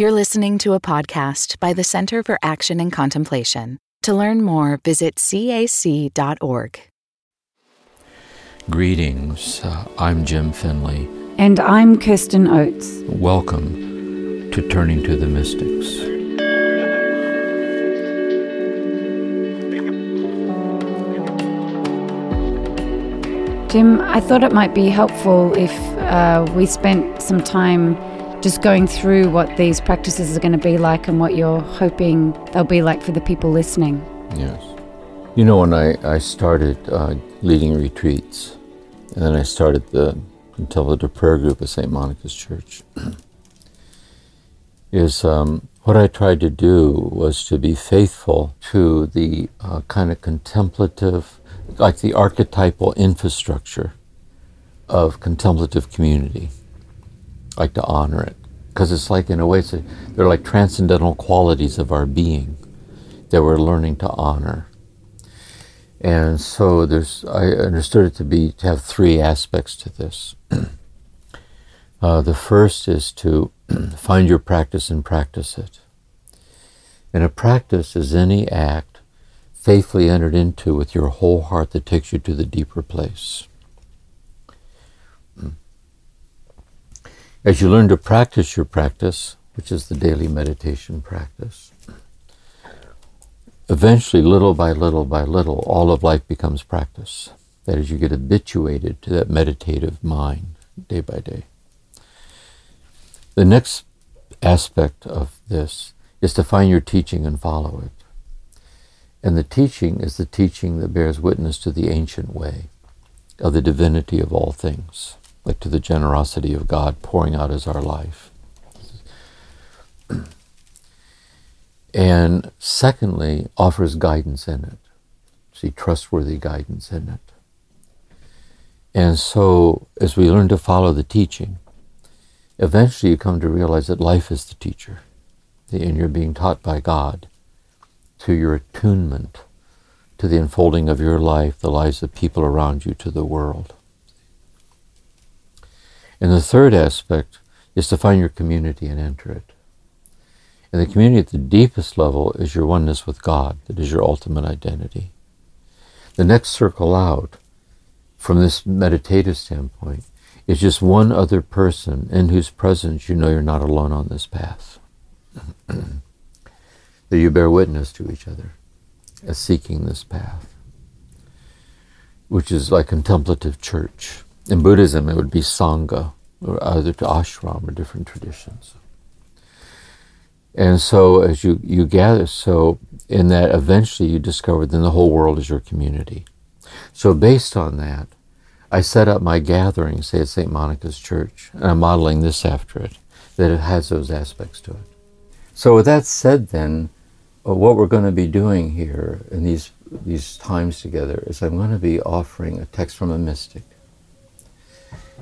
You're listening to a podcast by the Center for Action and Contemplation. To learn more, visit cac.org. Greetings. I'm Jim Finley. And I'm Kirsten Oates. Welcome to Turning to the Mystics. Jim, I thought it might be helpful if we spent some time just going through what these practices are going to be like and what you're hoping they'll be like for the people listening. Yes. You know, when I started leading retreats, and then I started the Contemplative Prayer Group at St. Monica's Church, is what I tried to do was to be faithful to the kind of contemplative, like the archetypal infrastructure of contemplative community. Like to honor it, because it's like, in a way, they're like transcendental qualities of our being that we're learning to honor. And so I understood it to have three aspects to this. The first is to find your practice and practice it. And a practice is any act faithfully entered into with your whole heart that takes you to the deeper place. As you learn to practice your practice, which is the daily meditation practice, eventually, little by little by little, all of life becomes practice. That is, you get habituated to that meditative mind day by day. The next aspect of this is to find your teaching and follow it. And the teaching is the teaching that bears witness to the ancient way of the divinity of all things. Like to the generosity of God pouring out as our life. And secondly, offers guidance in it. See, trustworthy guidance in it. And so, as we learn to follow the teaching, eventually you come to realize that life is the teacher, and you're being taught by God to your attunement, to the unfolding of your life, the lives of people around you, to the world. And the third aspect is to find your community and enter it. And the community at the deepest level is your oneness with God. That is your ultimate identity. The next circle out, from this meditative standpoint, is just one other person in whose presence you know you're not alone on this path. That you bear witness to each other as seeking this path, which is like contemplative church. In Buddhism, it would be Sangha, or either to ashram, or different traditions. And so as you gather, so in that eventually you discover then the whole world is your community. So based on that, I set up my gathering, say at St. Monica's Church, and I'm modeling this after it, that it has those aspects to it. So with that said then, what we're going to be doing here in these times together is I'm going to be offering a text from a mystic.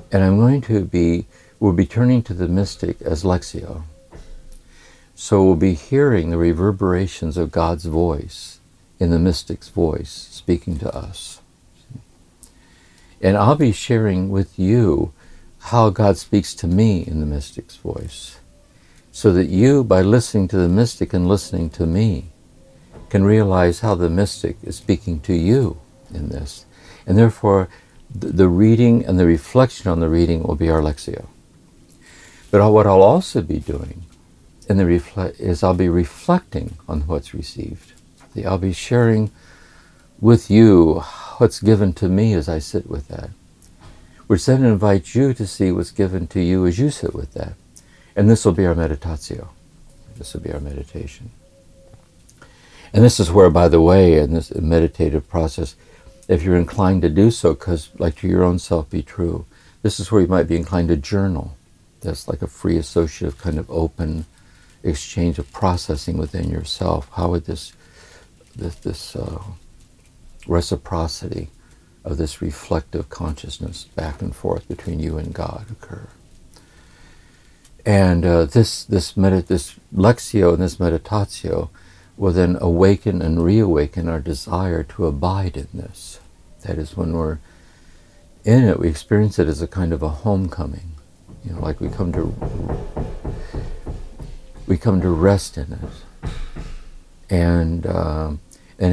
And we'll be turning to the mystic as Lexio. So we'll be hearing the reverberations of God's voice in the mystic's voice speaking to us. And I'll be sharing with you how God speaks to me in the mystic's voice, so that you, by listening to the mystic and listening to me, can realize how the mystic is speaking to you in this. And therefore, the reading and the reflection on the reading will be our Lexio. But what I'll also be doing in the is I'll be reflecting on what's received. I'll be sharing with you what's given to me as I sit with that, which then invites you to see what's given to you as you sit with that. And this will be our meditatio. This will be our meditation. And this is where, by the way, in this meditative process, if you're inclined to do so, because like to your own self be true, this is where you might be inclined to journal. That's like a free associative kind of open exchange of processing within yourself. How would this reciprocity of this reflective consciousness back and forth between you and God occur? And this Lexio and this meditatio will then awaken and reawaken our desire to abide in this. That is, when we're in it, we experience it as a kind of a homecoming. You know, like we come to we come to rest in it. And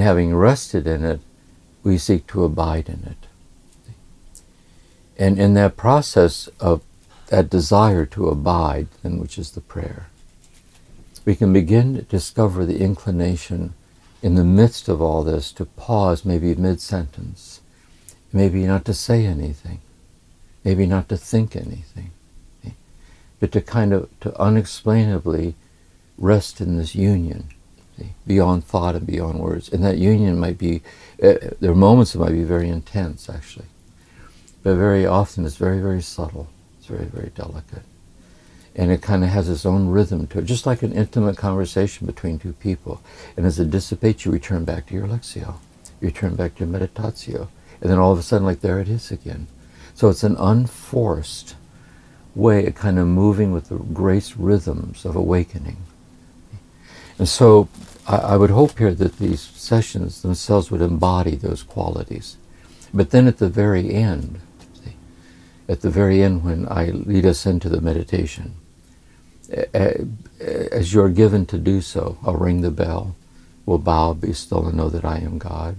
having rested in it, we seek to abide in it. And in that process of that desire to abide, then, which is the prayer, we can begin to discover the inclination in the midst of all this to pause, maybe mid-sentence, maybe not to say anything, maybe not to think anything, but to kind of, to unexplainably rest in this union, beyond thought and beyond words. And that union might be, there are moments that might be very intense, actually, but very often it's very, very subtle. It's very, very delicate. And it kind of has its own rhythm to it, just like an intimate conversation between two people. And as it dissipates, you return back to your lexio. You return back to your meditatio. And then all of a sudden, like, there it is again. So it's an unforced way of kind of moving with the grace rhythms of awakening. And so I would hope here that these sessions themselves would embody those qualities. But then at the very end, when I lead us into the meditation, as you're given to do so, I'll ring the bell, we'll bow, be still, and know that I am God.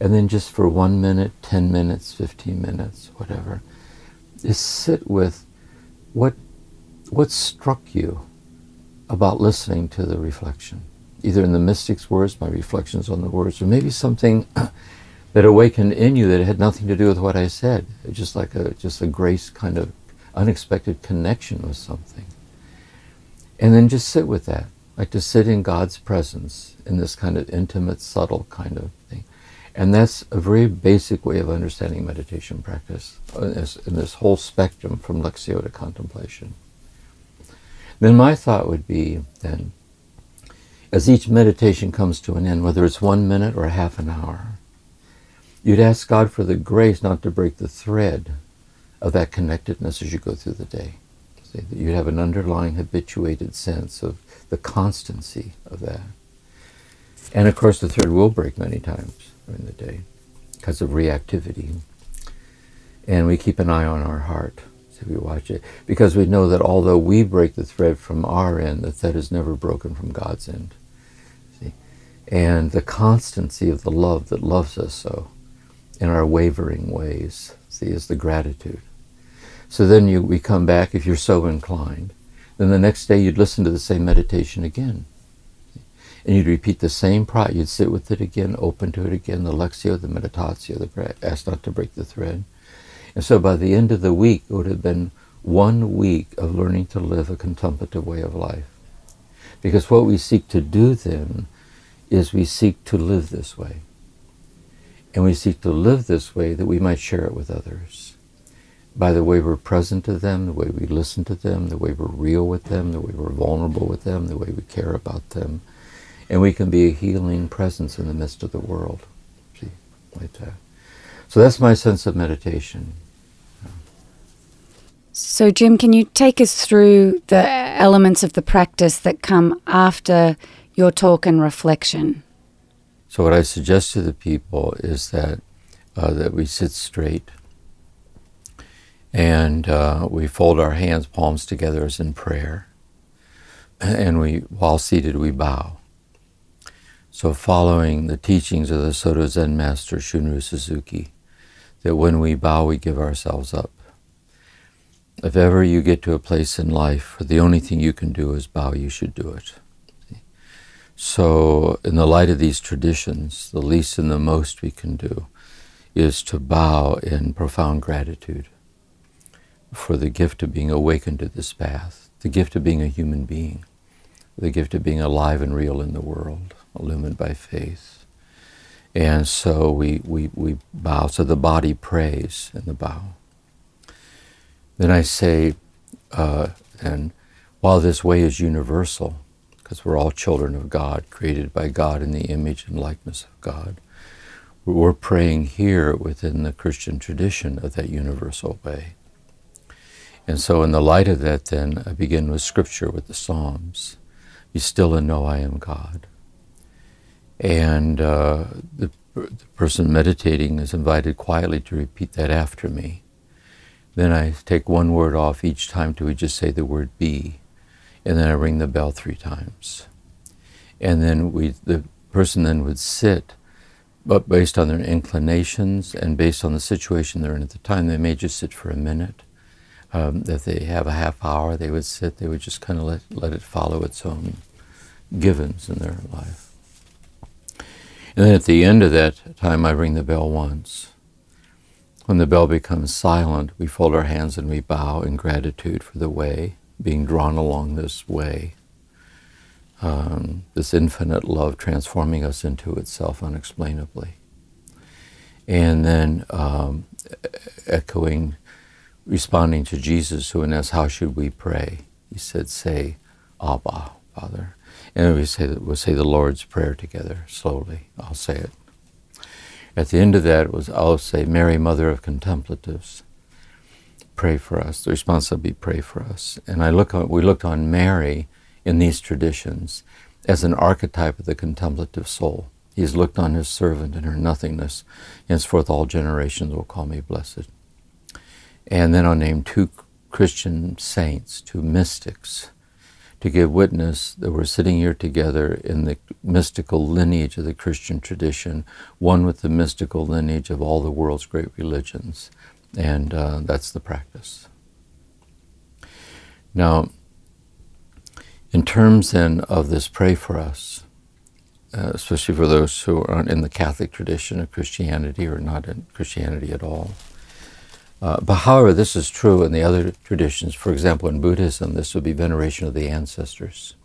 And then just for 1 minute, 10 minutes, 15 minutes, whatever, just sit with what struck you about listening to the reflection, either in the mystic's words, my reflections on the words, or maybe something that awakened in you that had nothing to do with what I said, just like a grace kind of unexpected connection with something. And then just sit with that, like to sit in God's presence in this kind of intimate, subtle kind of thing. And that's a very basic way of understanding meditation practice in this whole spectrum from Lexio to contemplation. Then my thought would be then, as each meditation comes to an end, whether it's 1 minute or half an hour, you'd ask God for the grace not to break the thread of that connectedness as you go through the day. So that you'd have an underlying habituated sense of the constancy of that. And of course the thread will break many times during the day because of reactivity. And we keep an eye on our heart, so we watch it, because we know that although we break the thread from our end, the thread is never broken from God's end. See? And the constancy of the love that loves us so in our wavering ways, see, is the gratitude. So then we come back, if you're so inclined, then the next day you'd listen to the same meditation again. And you'd repeat the same practice, you'd sit with it again, open to it again, the lexio, the meditatio, the prayer, ask not to break the thread. And so by the end of the week, it would have been 1 week of learning to live a contemplative way of life. Because what we seek to do then is we seek to live this way. And we seek to live this way that we might share it with others. By the way we're present to them, the way we listen to them, the way we're real with them, the way we're vulnerable with them, the way we care about them. And we can be a healing presence in the midst of the world. See, like that. So that's my sense of meditation. So Jim, can you take us through the elements of the practice that come after your talk and reflection? So what I suggest to the people is that we sit straight and we fold our hands, palms together as in prayer. And we, while seated, we bow. So following the teachings of the Soto Zen master Shunryu Suzuki, that when we bow, we give ourselves up. If ever you get to a place in life where the only thing you can do is bow, you should do it. So in the light of these traditions, the least and the most we can do is to bow in profound gratitude for the gift of being awakened to this path, the gift of being a human being, the gift of being alive and real in the world, illumined by faith. And so we bow, so the body prays in the bow. Then I say, and while this way is universal, because we're all children of God, created by God in the image and likeness of God, we're praying here within the Christian tradition of that universal way. And so in the light of that then, I begin with scripture, with the Psalms. Be still and know I am God. And the person meditating is invited quietly to repeat that after me. Then I take one word off each time till we just say the word be. and then I ring the bell 3 times. And then the person then would sit, but based on their inclinations and based on the situation they're in at the time, they may just sit for a minute. If they have a half hour, they would sit, they would just kind of let it follow its own givens in their life. And then at the end of that time, I ring the bell once. When the bell becomes silent, we fold our hands and we bow in gratitude for the way, being drawn along this way, this infinite love transforming us into itself unexplainably. And then responding to Jesus, who asked, how should we pray? He said, say, Abba, Father. And we'll say the Lord's Prayer together, slowly. I'll say it. At the end of that I'll say, Mary, Mother of Contemplatives, pray for us. The response will be, pray for us. And we looked on Mary in these traditions as an archetype of the contemplative soul. He's looked on his servant in her nothingness. Henceforth all generations will call me blessed. And then I'll name 2 Christian saints, 2 mystics, to give witness that we're sitting here together in the mystical lineage of the Christian tradition, one with the mystical lineage of all the world's great religions. And that's the practice. Now, in terms then of this pray for us, especially for those who aren't in the Catholic tradition of Christianity or not in Christianity at all, but however, this is true in the other traditions. For example, in Buddhism, this would be veneration of the ancestors.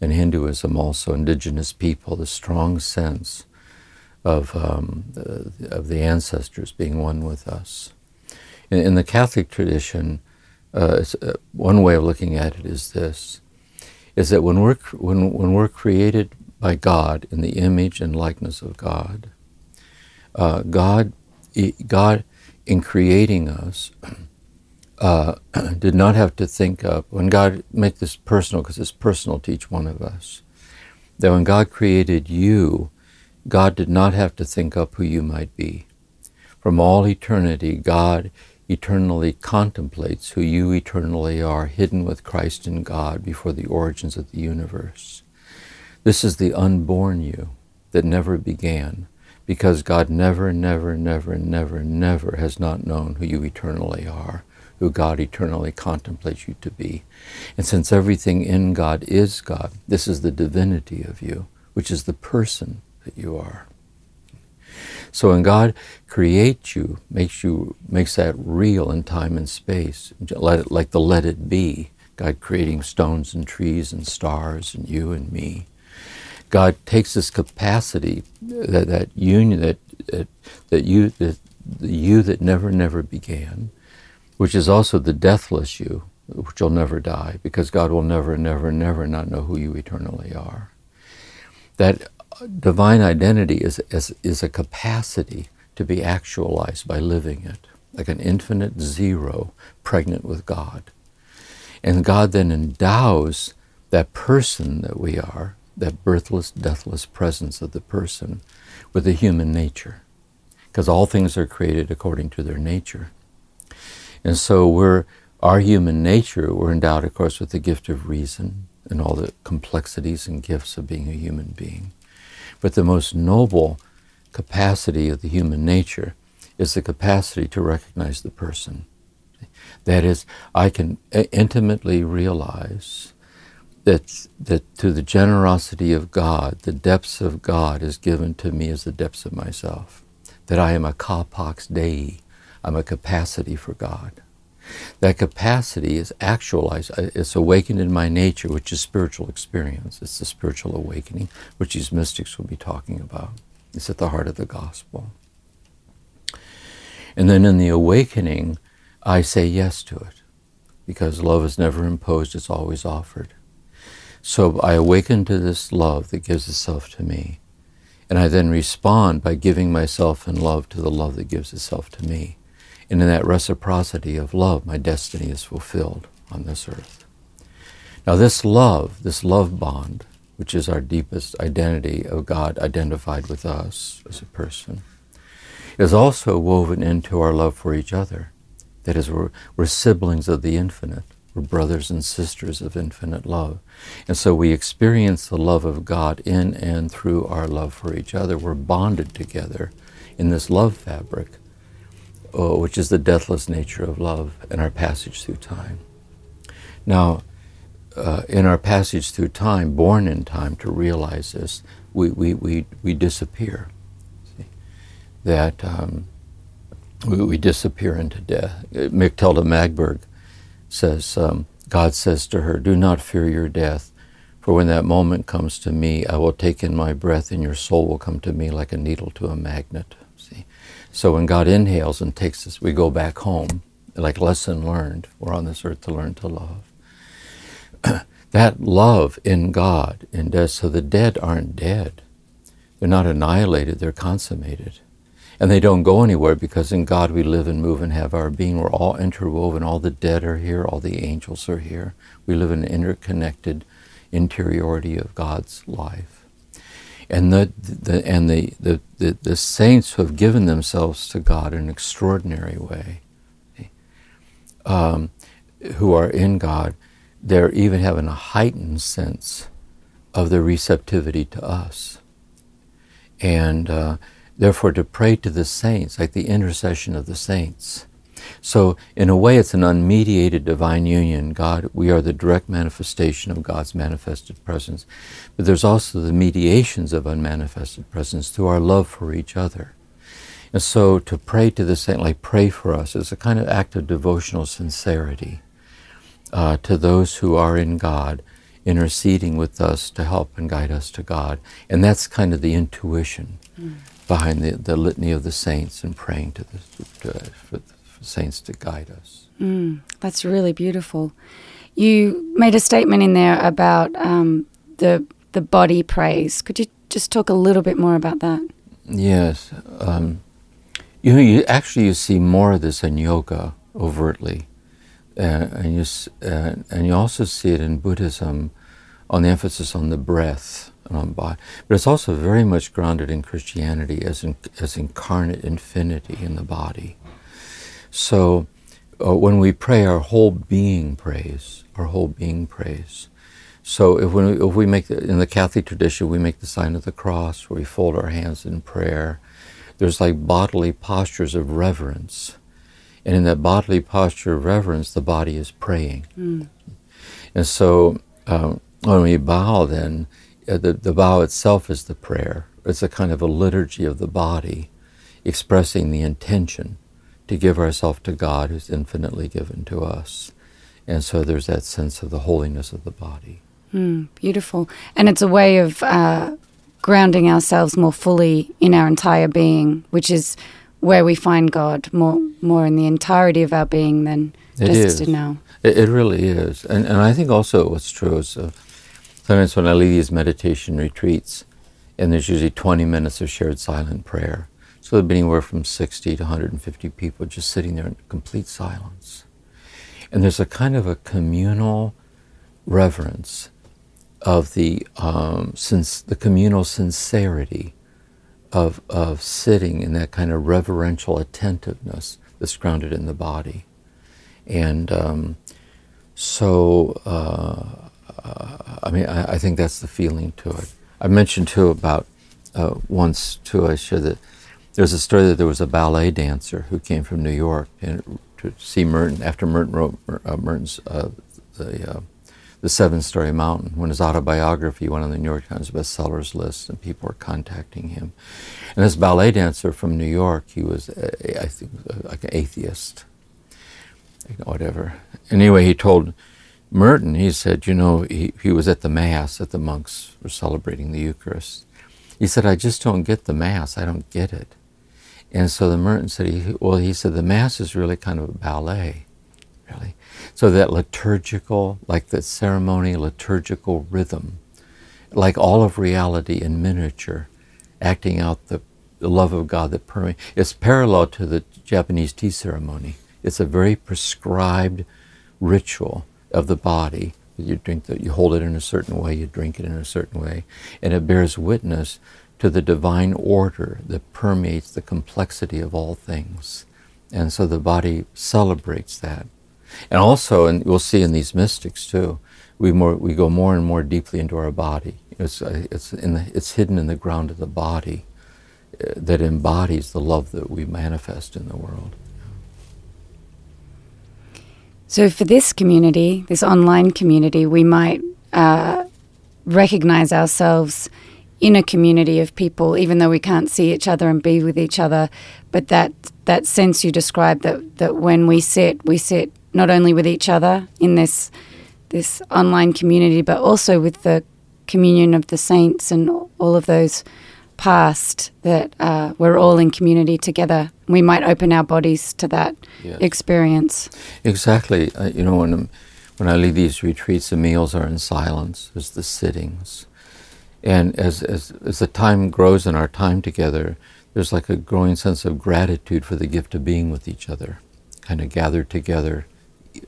In Hinduism also, indigenous people, the strong sense of the ancestors being one with us. In the Catholic tradition, one way of looking at it is this, is that when we're created by God in the image and likeness of God, God in creating us, did not have to think up, when God make this personal, because it's personal to each one of us, that when God created you, God did not have to think up who you might be. From all eternity, God eternally contemplates who you eternally are, hidden with Christ in God before the origins of the universe. This is the unborn you that never began, because God never, never, never, never, never has not known who you eternally are, who God eternally contemplates you to be. And since everything in God is God, this is the divinity of you, which is the person that you are. So when God creates you, makes that real in time and space, like the Let It Be, God creating stones and trees and stars and you and me, God takes this capacity, that union, the you that never, never began, which is also the deathless you, which will never die, because God will never, never, never not know who you eternally are. That divine identity is a capacity to be actualized by living it, like an infinite zero pregnant with God. And God then endows that person that we are, that birthless, deathless presence of the person, with the human nature, because all things are created according to their nature. And so our human nature, we're endowed, of course, with the gift of reason and all the complexities and gifts of being a human being. But the most noble capacity of the human nature is the capacity to recognize the person. That is, I can intimately realize that to the generosity of God, the depths of God is given to me as the depths of myself. That I am a capax Dei, I'm a capacity for God. That capacity is actualized, it's awakened in my nature, which is spiritual experience. It's the spiritual awakening, which these mystics will be talking about. It's at the heart of the gospel. And then in the awakening, I say yes to it, because love is never imposed, it's always offered. So I awaken to this love that gives itself to me, and I then respond by giving myself in love to the love that gives itself to me. And in that reciprocity of love, my destiny is fulfilled on this earth. Now this love bond, which is our deepest identity of God identified with us as a person, is also woven into our love for each other. That is, we're siblings of the infinite. We're brothers and sisters of infinite love. And so we experience the love of God in and through our love for each other. We're bonded together in this love fabric, which is the deathless nature of love and our passage through time. Now, in our passage through time, born in time to realize this, we disappear. See? That we disappear into death. Mechtild of Magdeburg says, God says to her, "Do not fear your death, for when that moment comes to me, I will take in my breath and your soul will come to me like a needle to a magnet." See? So when God inhales and takes us, we go back home, like lesson learned. We're on this earth to learn to love. That love in God, in death, so the dead aren't dead. They're not annihilated, they're consummated. And they don't go anywhere because in God we live and move and have our being. We're all interwoven, all the dead are here, all the angels are here. We live in an interconnected interiority of God's life. And the saints who have given themselves to God in an extraordinary way, who are in God, they're even having a heightened sense of their receptivity to us. And therefore to pray to the saints, like the intercession of the saints. So in a way it's an unmediated divine union. God, we are the direct manifestation of God's manifested presence. But there's also the mediations of unmanifested presence through our love for each other. And so to pray to the saint, like pray for us, is a kind of act of devotional sincerity. To those who are in God, interceding with us to help and guide us to God. And that's kind of the intuition behind the litany of the saints and praying to for the saints to guide us. That's really beautiful. You made a statement in there about the body praise. Could you just talk a little bit more about that? Yes. You see more of this in yoga overtly. And you also see it in Buddhism on the emphasis on the breath and on body. But it's also very much grounded in Christianity as incarnate infinity in the body. So when we pray, our whole being prays, our whole being prays. So if we make, in the Catholic tradition, we make the sign of the cross, where we fold our hands in prayer. There's like bodily postures of reverence. And in that bodily posture of reverence, the body is praying. And so when we bow then, the bow itself is the prayer. It's a kind of a liturgy of the body, expressing the intention to give ourselves to God who's infinitely given to us. And so there's that sense of the holiness of the body. Beautiful. And it's a way of grounding ourselves more fully in our entire being, which is where we find God, more in the entirety of our being than just in now. It really is. And I think also what's true is sometimes when I lead these meditation retreats, and there's usually 20 minutes of shared silent prayer. So there'll be anywhere from 60 to 150 people just sitting there in complete silence. And there's a kind of a communal reverence of the communal sincerity of sitting in that kind of reverential attentiveness that's grounded in the body. And I think that's the feeling to it. I mentioned too about I shared that there was a story that there was a ballet dancer who came from New York and to see Merton, after Merton wrote Merton's The 7-Story Mountain. When his autobiography went on the New York Times bestsellers list and people were contacting him. And this ballet dancer from New York, he was, I think, like an atheist, whatever. Anyway, he told Merton, he said, he was at the Mass that the monks were celebrating the Eucharist. He said, "I just don't get the Mass, I don't get it." And so the Merton said, he said, the Mass is really kind of a ballet, really. So that liturgical, like that ceremony, liturgical rhythm, like all of reality in miniature, acting out the love of God that permeates. It's parallel to the Japanese tea ceremony. It's a very prescribed ritual of the body. You hold it in a certain way, you drink it in a certain way, and it bears witness to the divine order that permeates the complexity of all things. And so the body celebrates that. And also, and we'll see in these mystics too, we go more and more deeply into our body. It's hidden in the ground of the body that embodies the love that we manifest in the world. So for this community, this online community, we might recognize ourselves in a community of people, even though we can't see each other and be with each other. But that sense you described, that when we sit not only with each other in this online community, but also with the communion of the saints and all of those past, that we're all in community together. We might open our bodies to that experience. Exactly. When I lead these retreats, the meals are in silence. There's the sittings. And as the time grows in our time together, there's like a growing sense of gratitude for the gift of being with each other, kind of gathered together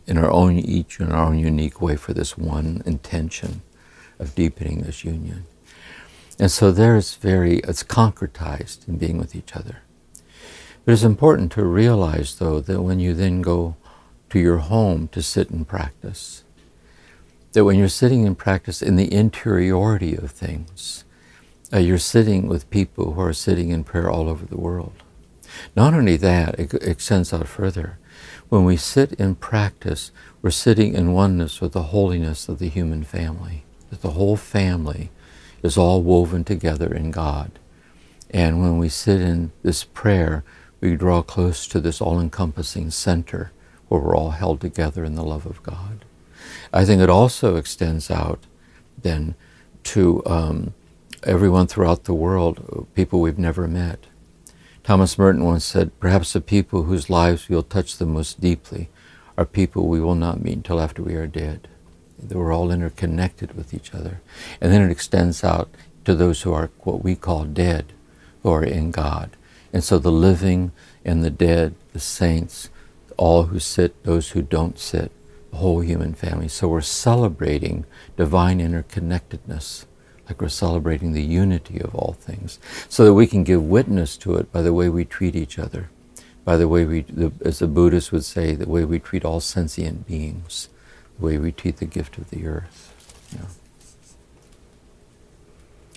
in our own, each in our own unique way, for this one intention of deepening this union. And so it's concretized in being with each other. But it's important to realize, though, that when you then go to your home to sit and practice, that when you're sitting in practice in the interiority of things, you're sitting with people who are sitting in prayer all over the world. Not only that, it extends out further. When we sit in practice, we're sitting in oneness with the holiness of the human family, that the whole family is all woven together in God. And when we sit in this prayer, we draw close to this all-encompassing center where we're all held together in the love of God. I think it also extends out then to everyone throughout the world, people we've never met. Thomas Merton once said, perhaps the people whose lives we'll touch the most deeply are people we will not meet until after we are dead. We're all interconnected with each other. And then it extends out to those who are what we call dead, who are in God. And so the living and the dead, the saints, all who sit, those who don't sit, whole human family. So we're celebrating divine interconnectedness, like we're celebrating the unity of all things, so that we can give witness to it by the way we treat each other, by the way as the Buddhists would say, the way we treat all sentient beings, the way we treat the gift of the earth. Yeah.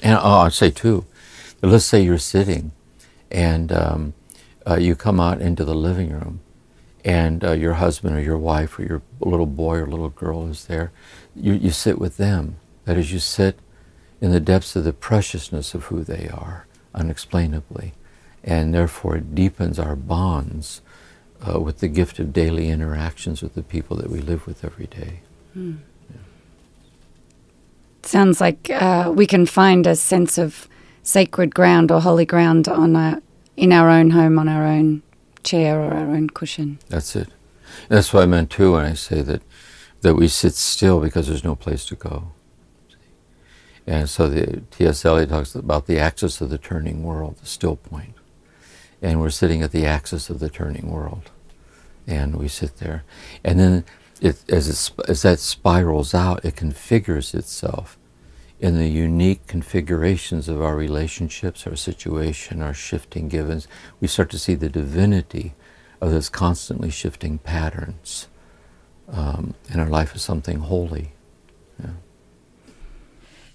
And I'd say too, let's say you're sitting and you come out into the living room, and your husband or your wife or your little boy or little girl is there, you sit with them. That is, you sit in the depths of the preciousness of who they are, unexplainably. And therefore it deepens our bonds with the gift of daily interactions with the people that we live with every day. Mm. Yeah. Sounds like we can find a sense of sacred ground or holy ground in our own home, on our own chair or our own cushion. That's it. That's what I meant too when I say that we sit still because there's no place to go. And so the T.S. Eliot talks about the axis of the turning world, the still point. And we're sitting at the axis of the turning world. And we sit there. And then as that spirals out, it configures itself in the unique configurations of our relationships, our situation, our shifting givens. We start to see the divinity of those constantly shifting patterns in our life as something holy. Yeah.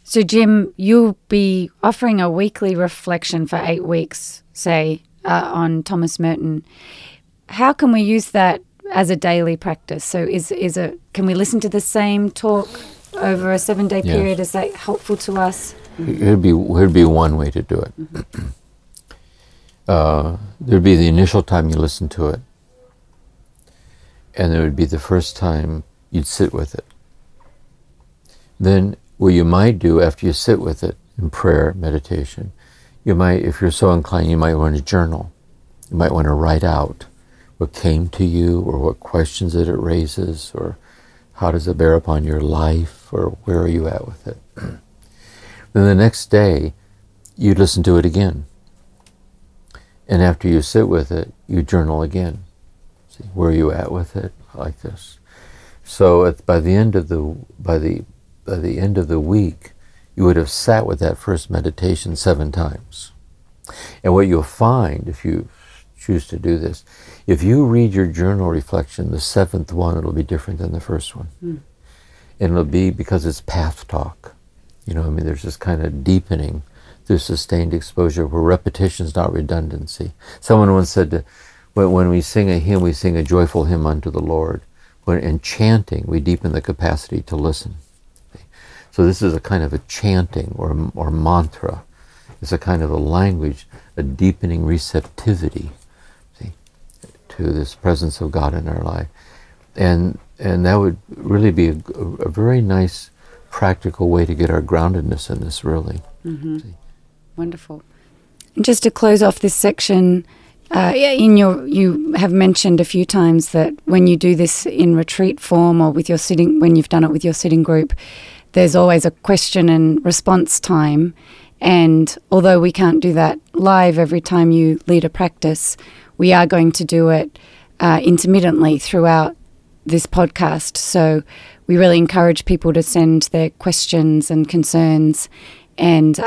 So Jim, you'll be offering a weekly reflection for 8 weeks, say, on Thomas Merton. How can we use that as a daily practice? So can we listen to the same talk over a 7-day period? Yes. Is that helpful to us? It'd be one way to do it. Mm-hmm. There'd be the initial time you listen to it, and there would be the first time you'd sit with it. Then what you might do after you sit with it in prayer, meditation, you might, if you're so inclined, you might want to journal. You might want to write out what came to you, or what questions that it raises, or how does it bear upon your life, or where are you at with it? Then the next day, you listen to it again. And after you sit with it, you journal again. See, where are you at with it? Like this. So by the end of the week, you would have sat with that first meditation 7 times. And what you'll find, if you choose to do this. If you read your journal reflection, the seventh one, it'll be different than the first one. Mm. And it'll be because it's path talk. You know, I mean, there's this kind of deepening through sustained exposure where repetition's not redundancy. Someone once said, when we sing a hymn, we sing a joyful hymn unto the Lord. When in chanting, we deepen the capacity to listen. So this is a kind of a chanting or mantra. It's a kind of a language, a deepening receptivity, see, to this presence of God in our life. And that would really be a very nice, practical way to get our groundedness in this, really. Mm-hmm. Wonderful. Just to close off this section, you have mentioned a few times that when you do this in retreat form or with your sitting, when you've done it with your sitting group, there's always a question and response time. And although we can't do that live every time you lead a practice, we are going to do it intermittently throughout this podcast. So we really encourage people to send their questions and concerns, and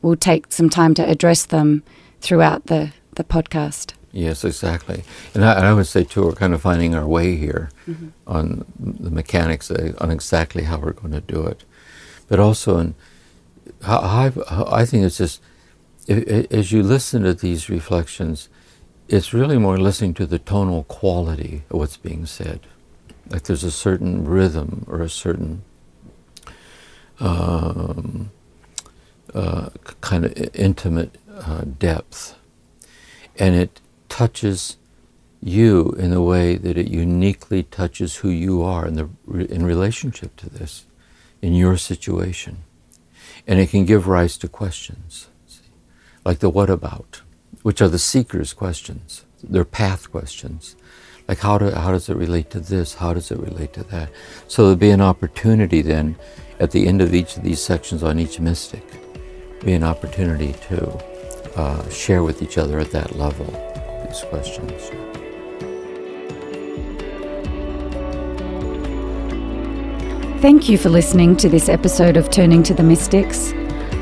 we'll take some time to address them throughout the podcast. Yes, exactly. And I would say, too, we're kind of finding our way here mm-hmm. on the mechanics, on exactly how we're going to do it. But also, I think it's just, as you listen to these reflections, it's really more listening to the tonal quality of what's being said. Like there's a certain rhythm or a certain kind of intimate depth. And it touches you in the way that it uniquely touches who you are in relationship to this, in your situation. And it can give rise to questions, see? Like the what about, which are the seeker's questions, their path questions. Like how does it relate to this? How does it relate to that? So there'll be an opportunity then at the end of each of these sections on each mystic, be an opportunity to share with each other at that level. Questions. Thank you for listening to this episode of Turning to the Mystics,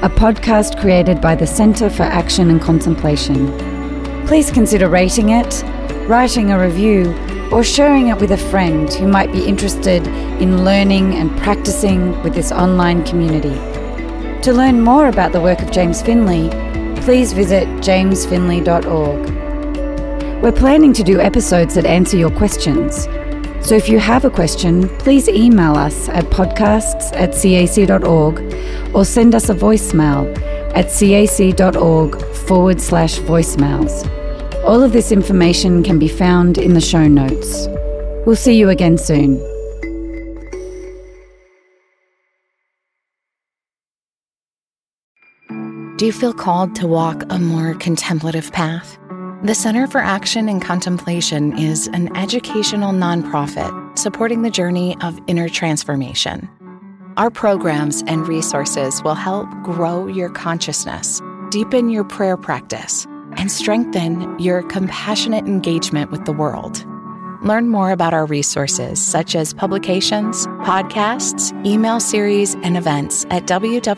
a podcast created by the Center for Action and Contemplation. Please consider rating it, writing a review, or sharing it with a friend who might be interested in learning and practicing with this online community. To learn more about the work of James Finley, please visit jamesfinley.org. We're planning to do episodes that answer your questions. So if you have a question, please email us at podcasts@cac.org or send us a voicemail at cac.org/voicemails. All of this information can be found in the show notes. We'll see you again soon. Do you feel called to walk a more contemplative path? The Center for Action and Contemplation is an educational nonprofit supporting the journey of inner transformation. Our programs and resources will help grow your consciousness, deepen your prayer practice, and strengthen your compassionate engagement with the world. Learn more about our resources, such as publications, podcasts, email series, and events at www.cac.org.